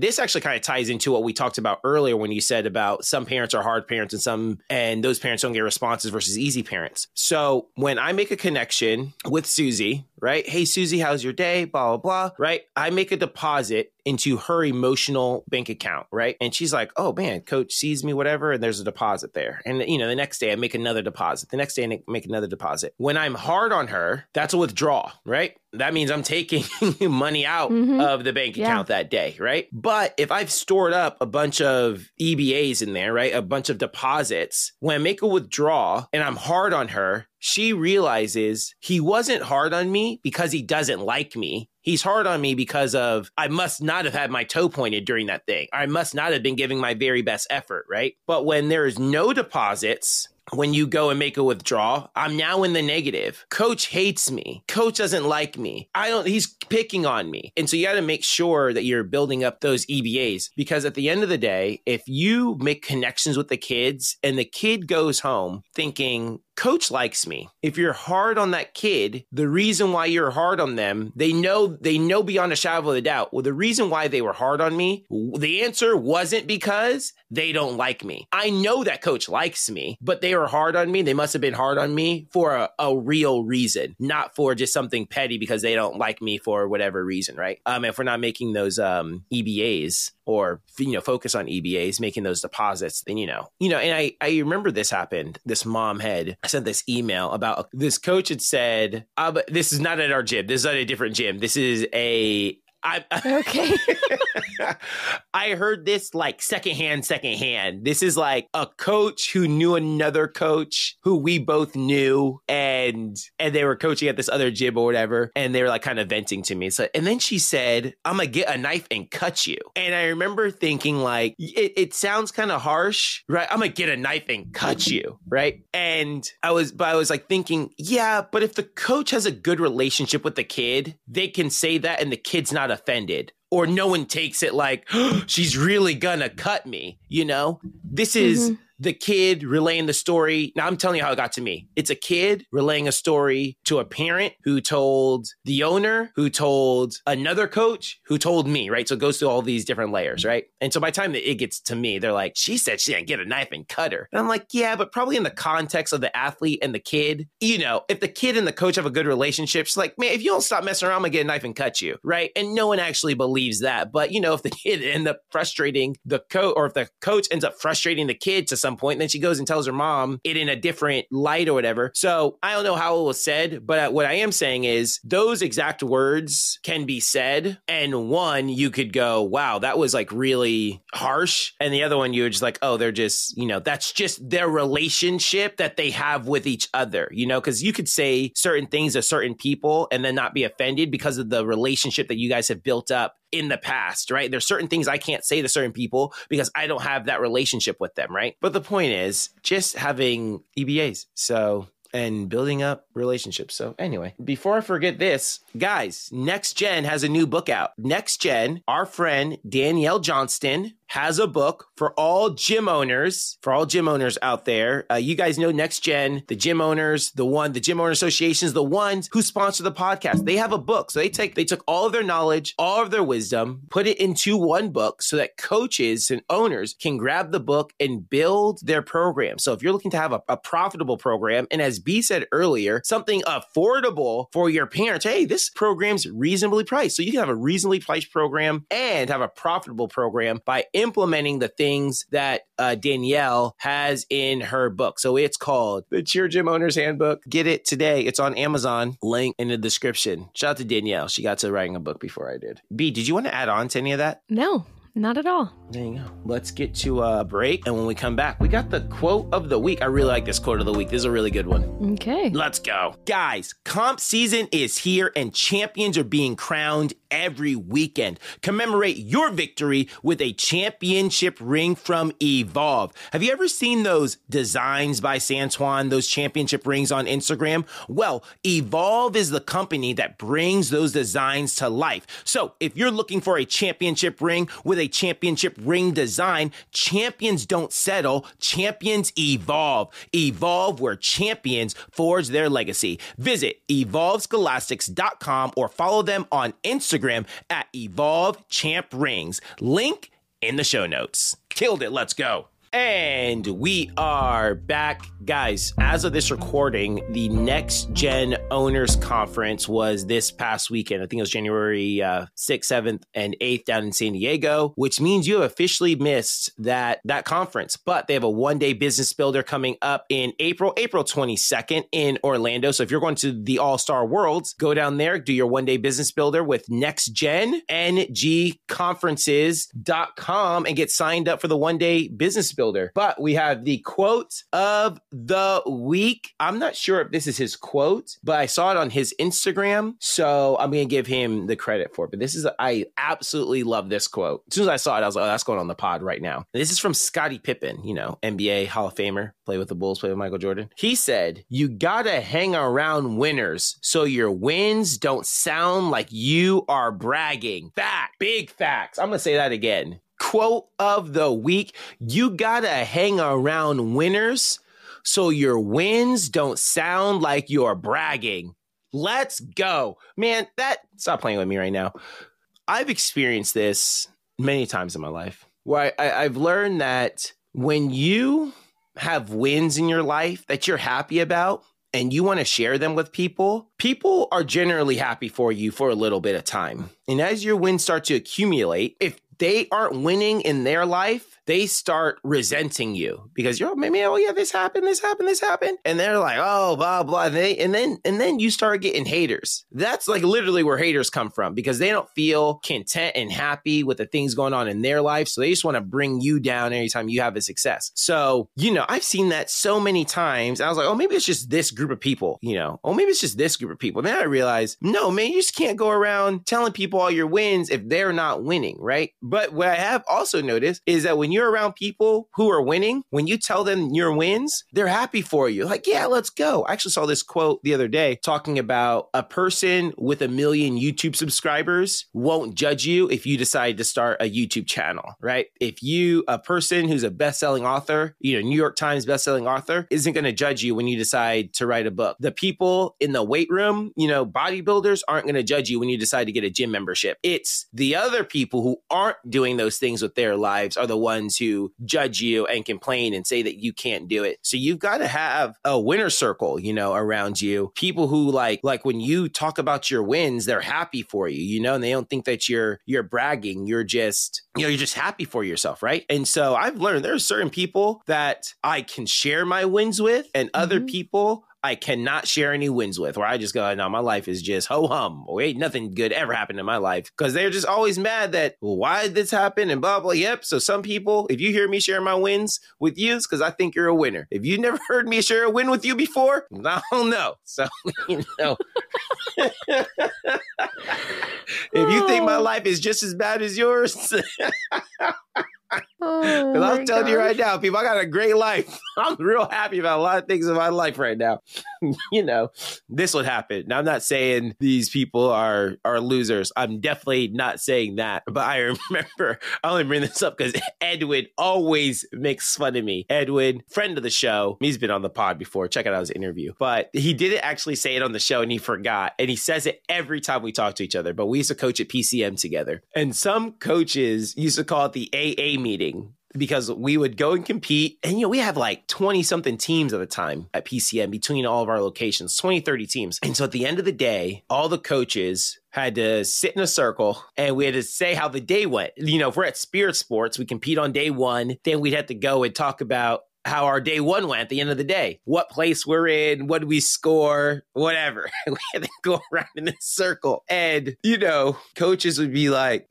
This actually kind of ties into what we talked about earlier when you said about some parents are hard parents and those parents don't get responses versus easy parents. So when I make a connection with Susie, right? Hey, Susie, how's your day? Blah, blah, blah, right? I make a deposit into her emotional bank account, right? And she's like, oh man, coach sees me, whatever, and there's a deposit there. And you know, the next day I make another deposit. The next day I make another deposit. When I'm hard on her, that's a withdrawal, right? That means I'm taking money out of the bank account that day, right? But if I've stored up a bunch of EBAs in there, right, a bunch of deposits, when I make a withdrawal and I'm hard on her, she realizes he wasn't hard on me because he doesn't like me. He's hard on me because of, I must not have had my toe pointed during that thing. I must not have been giving my very best effort, right? But when there is no deposits, when you go and make a withdrawal, I'm now in the negative. Coach hates me. Coach doesn't like me. He's picking on me. And so you got to make sure that you're building up those EBAs, because at the end of the day, if you make connections with the kids and the kid goes home thinking, coach likes me. If you're hard on that kid, the reason why you're hard on them, they know beyond a shadow of a doubt. Well, the reason why they were hard on me, the answer wasn't because they don't like me. I know that coach likes me, but they were hard on me. They must have been hard on me for a real reason, not for just something petty because they don't like me for whatever reason, right? If we're not making those EBAs, or, you know, focus on EBAs, making those deposits, then, you know, and I remember this happened. This mom had sent this email about this coach had said, but this is not at our gym. This is at a different gym. This is okay. I heard this like secondhand. This is like a coach who knew another coach who we both knew, and they were coaching at this other gym or whatever, and they were like kind of venting to me. So, and then she said, I'm gonna get a knife and cut you. And I remember thinking, like, it sounds kind of harsh, right? I'm gonna get a knife and cut you, right? And I was like thinking, yeah, but if the coach has a good relationship with the kid, they can say that and the kid's not offended, or no one takes it like, oh, she's really gonna cut me. You know, this is the kid relaying the story. Now I'm telling you how it got to me. It's a kid relaying a story to a parent who told the owner, who told another coach, who told me, right? So it goes through all these different layers, right? And so by the time that it gets to me, they're like, she said she didn't get a knife and cut her. And I'm like, yeah, but probably in the context of the athlete and the kid, you know, if the kid and the coach have a good relationship, she's like, man, if you don't stop messing around, I'm gonna get a knife and cut you, right? And no one actually believes that. But, you know, if the kid ends up frustrating the coach, or if the coach ends up frustrating the kid to some point, and then she goes and tells her mom it in a different light or whatever. So I don't know how it was said, but what I am saying is those exact words can be said. And one, you could go, wow, that was like really harsh. And the other one, you were just like, oh, they're just, you know, that's just their relationship that they have with each other, you know, because you could say certain things to certain people and then not be offended because of the relationship that you guys have built up in the past, right? There's certain things I can't say to certain people because I don't have that relationship with them, right? But the point is just having EBAs. So, and building up relationships. So anyway, before I forget this, guys, Next Gen has a new book out. Next Gen, our friend Danielle Johnston has a book for all gym owners out there. You guys know Next Gen, the gym owners, the gym owner associations, the ones who sponsor the podcast. They have a book. So they took all of their knowledge, all of their wisdom, put it into one book so that coaches and owners can grab the book and build their program. So if you're looking to have a profitable program, and as B said earlier, something affordable for your parents, hey, this program's reasonably priced. So you can have a reasonably priced program and have a profitable program by implementing the things that Danielle has in her book. So it's called The Cheer Gym Owner's Handbook. Get it today. It's on Amazon. Link in the description. Shout out to Danielle. She got to writing a book before I did. B, did you want to add on to any of that? No. Not at all. There you go. Let's get to a break. And when we come back, we got the quote of the week. I really like this quote of the week. This is a really good one. Okay. Let's go. Guys, comp season is here and champions are being crowned every weekend. Commemorate your victory with a championship ring from Evolve. Have you ever seen those designs by Santuan, those championship rings on Instagram? Well, Evolve is the company that brings those designs to life. So if you're looking for a championship ring with a championship ring design, champions don't settle, champions evolve. Evolve, where champions forge their legacy. Visit EvolveScholastics.com or follow them on Instagram at EvolveChampRings. Link in the show notes. Killed it. Let's go. And we are back, guys. As of this recording, the Next Gen Owners Conference was this past weekend. I think it was January 6th, 7th, and 8th down in San Diego, which means you have officially missed that conference. But they have a one-day business builder coming up in April 22nd in Orlando. So if you're going to the All-Star Worlds, go down there, do your one-day business builder with NextGenNGConferences.com and get signed up for the one-day business builder. But we have the quote of the week. I'm not sure if this is his quote, but I saw it on his Instagram, so I'm going to give him the credit for it. But I absolutely love this quote. As soon as I saw it, I was like, oh, that's going on the pod right now. And this is from Scottie Pippen, you know, NBA Hall of Famer, play with the Bulls, play with Michael Jordan. He said, you gotta hang around winners so your wins don't sound like you are bragging. Fact. Big facts. I'm going to say that again. Quote of the week, you gotta hang around winners so your wins don't sound like you're bragging. Let's go. Man, stop playing with me right now. I've experienced this many times in my life where I've learned that when you have wins in your life that you're happy about and you want to share them with people, people are generally happy for you for a little bit of time. And as your wins start to accumulate, if they aren't winning in their life, they start resenting you because you're maybe, oh yeah, this happened. And they're like, oh, blah, blah. And then you start getting haters. That's like literally where haters come from because they don't feel content and happy with the things going on in their life. So they just want to bring you down anytime you have a success. So, you know, I've seen that so many times. I was like, oh, maybe it's just this group of people, you know, Then I realized, no, man, you just can't go around telling people all your wins if they're not winning, right? But what I have also noticed is that when you're around people who are winning, when you tell them your wins, they're happy for you. Like, yeah, let's go. I actually saw this quote the other day talking about a person with 1 million YouTube subscribers won't judge you if you decide to start a YouTube channel, right? If you, a person who's a best-selling author, you know, New York Times best-selling author, isn't going to judge you when you decide to write a book. The people in the weight room, you know, bodybuilders aren't going to judge you when you decide to get a gym membership. It's the other people who aren't doing those things with their lives are the ones who judge you and complain and say that you can't do it. So you've got to have a winner circle, you know, around you. People who like when you talk about your wins, they're happy for you, you know, and they don't think that you're bragging. You're just, you know, you're just happy for yourself, right? And so I've learned there are certain people that I can share my wins with and other people I cannot share any wins with, where I just go, no, my life is just ho-hum. Wait, nothing good ever happened in my life because they're just always mad that, well, why did this happen and blah, blah. Yep. So some people, if you hear me share my wins with you, it's because I think you're a winner. If you never heard me share a win with you before, I don't know. So, you know, if you think my life is just as bad as yours, because I'm telling you right now, people, I got a great life. I'm real happy about a lot of things in my life right now. You know, this would happen. Now, I'm not saying these people are losers. I'm definitely not saying that. But I remember, I only bring this up because Edwin always makes fun of me. Edwin, friend of the show. He's been on the pod before. Check out his interview. But he didn't actually say it on the show and he forgot. And he says it every time we talk to each other. But we used to coach at PCM together. And some coaches used to call it the AA meeting because we would go and compete. And, you know, we have like 20 something teams at the time at PCM between all of our locations, 20, 30 teams. And so at the end of the day, all the coaches had to sit in a circle and we had to say how the day went. You know, if we're at Spirit Sports, we compete on day one, then we'd have to go and talk about how our day one went at the end of the day, what place we're in, what did we score, whatever. We had to go around in this circle. And, you know, coaches would be like,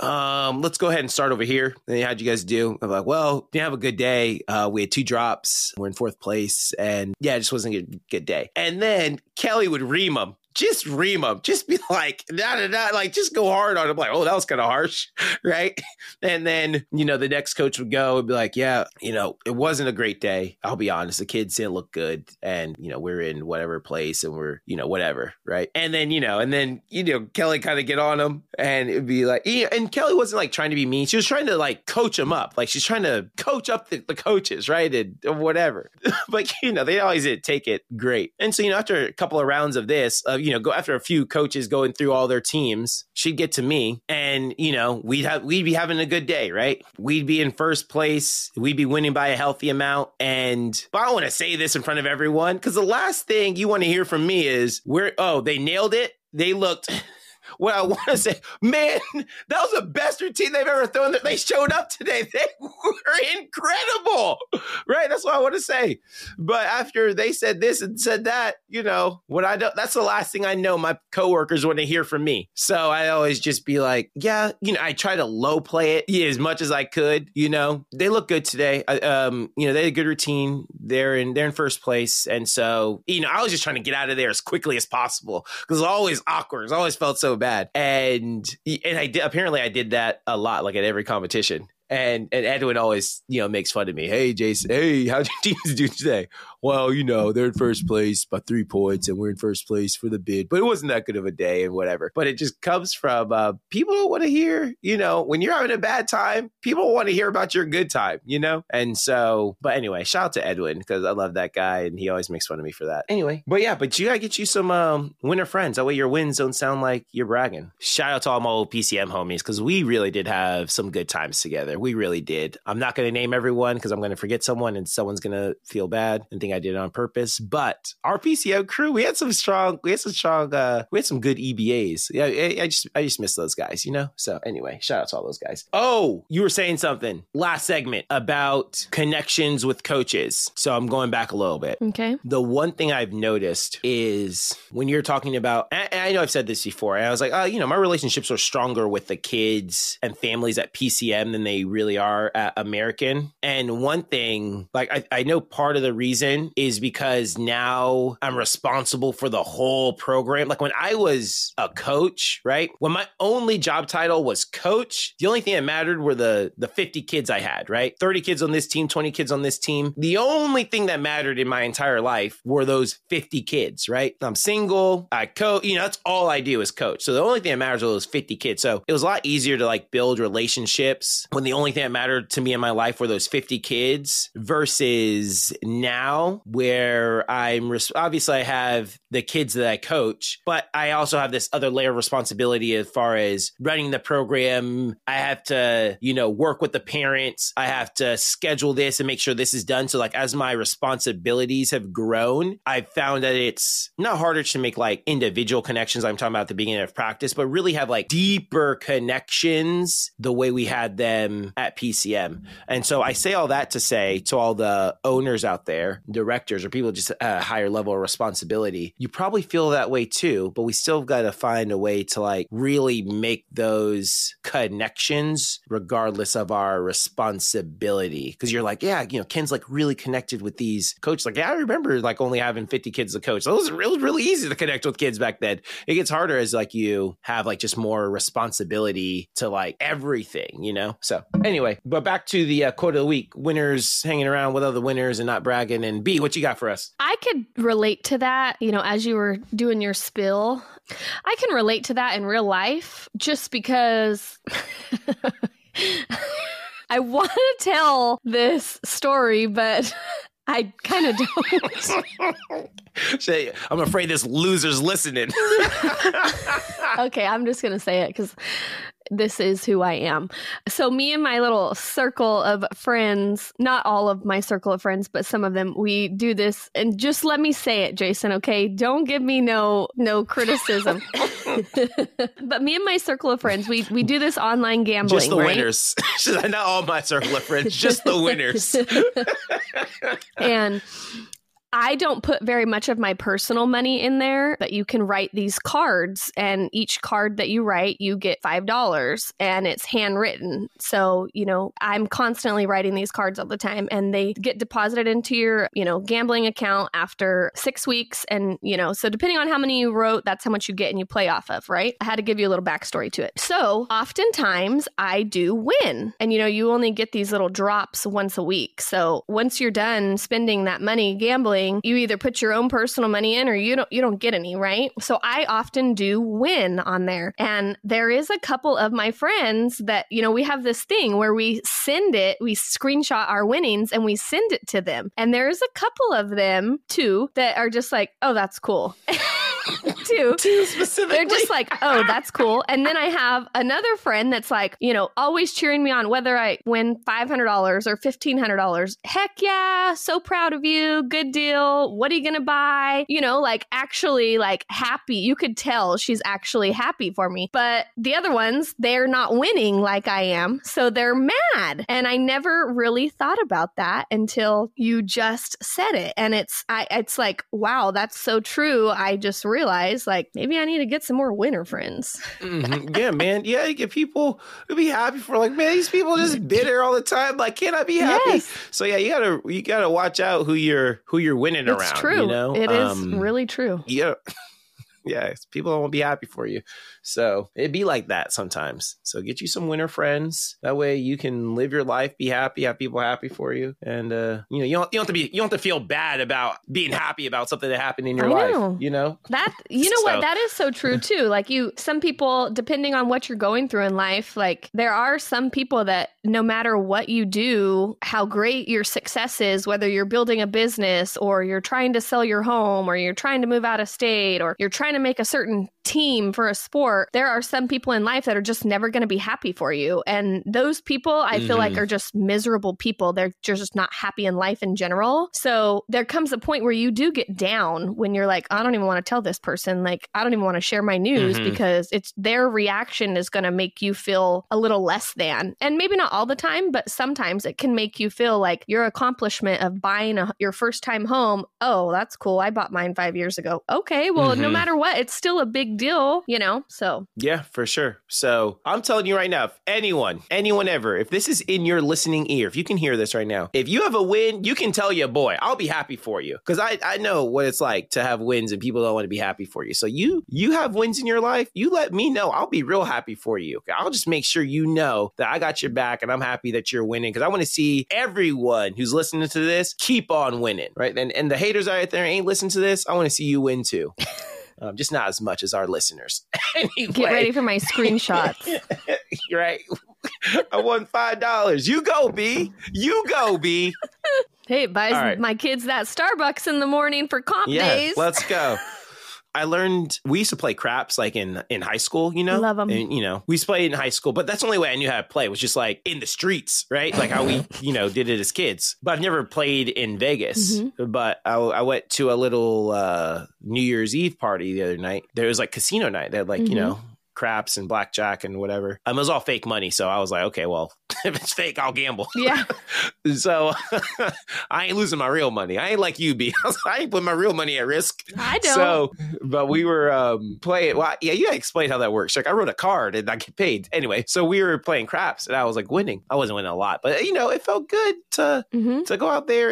let's go ahead and start over here. And how'd you guys do? I'm like, well, didn't have a good day. We had 2 drops. We're in 4th place. And yeah, it just wasn't a good day. And then Kelly would ream them. Just ream them. Just be like, da-da-da. Like, just go hard on them. Like, oh, that was kind of harsh, right? And then, you know, the next coach would go and be like, yeah, you know, it wasn't a great day. I'll be honest. The kids didn't look good. And, you know, we're in whatever place and we're, you know, whatever, right? And then Kelly kind of get on them and it'd be like, and Kelly wasn't like trying to be mean. She was trying to like coach them up. Like, she's trying to coach up the coaches, right? And whatever. But, you know, they always didn't take it great. And so, you know, after a couple of rounds of this, you know, go after a few coaches going through all their teams, she'd get to me and, you know, we'd be having a good day, right? We'd be in first place. We'd be winning by a healthy amount. And but I don't want to say this in front of everyone, because the last thing you want to hear from me is they nailed it. They looked... Well, I want to say, man, that was the best routine they've ever thrown. They showed up today. They were incredible, right? That's what I want to say. But after they said this and said that, you know, what I don't, that's the last thing I know my coworkers want to hear from me. So I always just be like, yeah, you know, I try to low play it as much as I could. You know, they look good today. You know, they had a good routine. They're in first place. And so, you know, I was just trying to get out of there as quickly as possible because it's always awkward. It always felt so bad. And I did that a lot, like at every competition. And Edwin always, you know, makes fun of me. Hey, Jason, hey, how'd your teams do today? Well, you know, they're in first place by 3 points and we're in first place for the bid. But it wasn't that good of a day and whatever. But it just comes from people don't want to hear, you know, when you're having a bad time, people want to hear about your good time, you know? And so, but anyway, shout out to Edwin because I love that guy and he always makes fun of me for that. Anyway, but yeah, but you got to get you some winner friends. That way your wins don't sound like you're bragging. Shout out to all my old PCM homies because we really did have some good times together. We really did. I'm not going to name everyone because I'm going to forget someone and someone's going to feel bad and think I did it on purpose. But our PCO crew, we had some good EBAs. Yeah, I just miss those guys, you know? So anyway, shout out to all those guys. Oh, you were saying something last segment about connections with coaches. So I'm going back a little bit. Okay. The one thing I've noticed is when you're talking about, and I know I've said this before, and I was like, oh, you know, my relationships are stronger with the kids and families at PCM than they really are American. And one thing, like I know part of the reason is because now I'm responsible for the whole program. Like when I was a coach, right? When my only job title was coach, the only thing that mattered were the 50 kids I had, right? 30 kids on this team, 20 kids on this team. The only thing that mattered in my entire life were those 50 kids, right? I'm single, I coach, you know, that's all I do is coach. So the only thing that matters was those 50 kids. So it was a lot easier to like build relationships when the only thing that mattered to me in my life were those 50 kids versus now where I'm obviously I have the kids that I coach, but I also have this other layer of responsibility as far as running the program. I have to, you know, work with the parents. I have to schedule this and make sure this is done. So like as my responsibilities have grown, I've found that it's not harder to make like individual connections I'm talking about at the beginning of practice, but really have like deeper connections the way we had them at PCM. And so I say all that to say to all the owners out there, directors or people just a higher level of responsibility, you probably feel that way too, but we still got to find a way to like really make those connections regardless of our responsibility. Because you're like, yeah, you know, Ken's like really connected with these coaches. Like, yeah, I remember like only having 50 kids to coach. So it was really easy to connect with kids back then. It gets harder as like you have like just more responsibility to like everything, you know? So anyway, but back to the quote of the week, winners hanging around with other winners and not bragging. And B, what you got for us? I could relate to that, you know, as you were doing your spill. I can relate to that in real life just because... I want to tell this story, but... I kind of don't. I'm afraid this loser's listening. Okay, I'm just going to say it because this is who I am. So me and my little circle of friends, not all of my circle of friends, but some of them, we do this. And just let me say it, Jason, okay? Don't give me no criticism. But me and my circle of friends, we do this online gambling, just the right? Winners. Not all my circle of friends, just the winners. And I don't put very much of my personal money in there, but you can write these cards, and each card that you write, you get $5, and it's handwritten. So, you know, I'm constantly writing these cards all the time, and they get deposited into your, you know, gambling account after 6 weeks. And, you know, so depending on how many you wrote, that's how much you get and you play off of, right? I had to give you a little backstory to it. So oftentimes I do win, and, you know, you only get these little drops once a week. So once you're done spending that money gambling, you either put your own personal money in or you don't get any, right? So I often do win on there. And there is a couple of my friends that, you know, we have this thing where we send it, we screenshot our winnings and we send it to them. And there's a couple of them too that are just like, oh, that's cool. two specifically. They're just like, oh, that's cool. And then I have another friend that's like, you know, always cheering me on, whether I win $500 or $1,500. Heck yeah. So proud of you. Good deal. What are you going to buy? You know, like actually like happy. You could tell she's actually happy for me. But the other ones, they're not winning like I am. So they're mad. And I never really thought about that until you just said it. And it's like, wow, that's so true. I just realized like, maybe I need to get some more winner friends. Mm-hmm. Yeah, man. Yeah, you get people who be happy for like, man, these people just bitter all the time. Like, can I be happy? Yes. So yeah, you gotta watch out who you're winning around. It's true. You know? It is really true. Yeah. Yeah, people won't be happy for you. So it'd be like that sometimes. So get you some winter friends. That way you can live your life, be happy, have people happy for you. And, you know, you don't have to feel bad about being happy about something that happened in your life, you know? What? That is so true, too. Like some people, depending on what you're going through in life, like there are some people that no matter what you do, how great your success is, whether you're building a business or you're trying to sell your home or you're trying to move out of state or you're trying to make a certain team for a sport, there are some people in life that are just never going to be happy for you. And those people, I feel like, are just miserable people. They're just not happy in life in general. So there comes a point where you do get down when you're like, I don't even want to tell this person. Like, I don't even want to share my news because it's their reaction is going to make you feel a little less than. And maybe not all the time, but sometimes it can make you feel like your accomplishment of buying your first time home. Oh, that's cool. I bought mine 5 years ago. Okay, well, no matter what, it's still a big deal, you know? So yeah, for sure. So I'm telling you right now, if anyone ever, if this is in your listening ear, if you can hear this right now, if you have a win, you can tell your boy, I'll be happy for you. Cause I know what it's like to have wins and people don't want to be happy for you. So you have wins in your life. You let me know. I'll be real happy for you. I'll just make sure you know that I got your back and I'm happy that you're winning. Cause I want to see everyone who's listening to this keep on winning. Right. And the haters out there ain't listening to this. I want to see you win too. Just not as much as our listeners. Anyway. Get ready for my screenshots. Right. I won $5. You go, B. Hey, it buys my kids that Starbucks in the morning for comp days. Let's go. I learned we used to play craps like in high school, you know, love them. And, you know, we used to play in high school, but that's the only way I knew how to play was just like in the streets, right? Like how we, you know, did it as kids, but I've never played in Vegas, but I went to a little New Year's Eve party the other night. There was like casino night that like, you know, craps and blackjack and whatever. It was all fake money. So I was like, okay, well, if it's fake, I'll gamble. Yeah. So I ain't losing my real money. I ain't like you, B. I ain't putting my real money at risk. I don't. So, but we were playing. Well, yeah, you gotta explain how that works. Like I wrote a card and I get paid. Anyway, so we were playing craps and I was like winning. I wasn't winning a lot, but you know, it felt good to go out there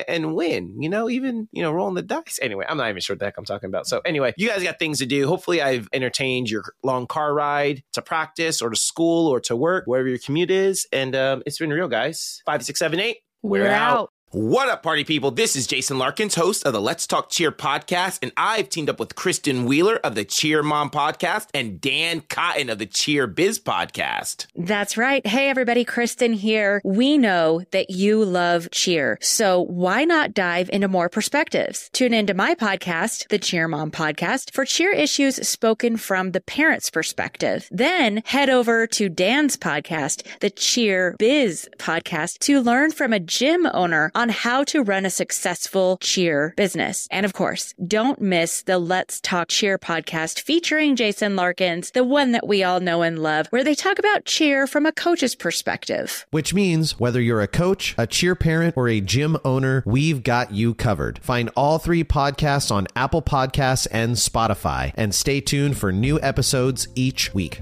and win, you know, even, you know, rolling the dice. Anyway, I'm not even sure what the heck I'm talking about. So anyway, you guys got things to do. Hopefully I've entertained your long car ride to practice or to school or to work, wherever your commute is. And it's been real, guys. 5, 6, 7, 8. We're out. What up, party people? This is Jason Larkins, host of the Let's Talk Cheer podcast, and I've teamed up with Kristen Wheeler of the Cheer Mom podcast and Dan Cotton of the Cheer Biz podcast. That's right. Hey, everybody, Kristen here. We know that you love cheer, so why not dive into more perspectives? Tune into my podcast, the Cheer Mom podcast, for cheer issues spoken from the parent's perspective. Then head over to Dan's podcast, the Cheer Biz podcast, to learn from a gym owner on how to run a successful cheer business. And of course, don't miss the Let's Talk Cheer podcast featuring Jason Larkins, the one that we all know and love, where they talk about cheer from a coach's perspective. Which means whether you're a coach, a cheer parent, or a gym owner, we've got you covered. Find all three podcasts on Apple Podcasts and Spotify, and stay tuned for new episodes each week.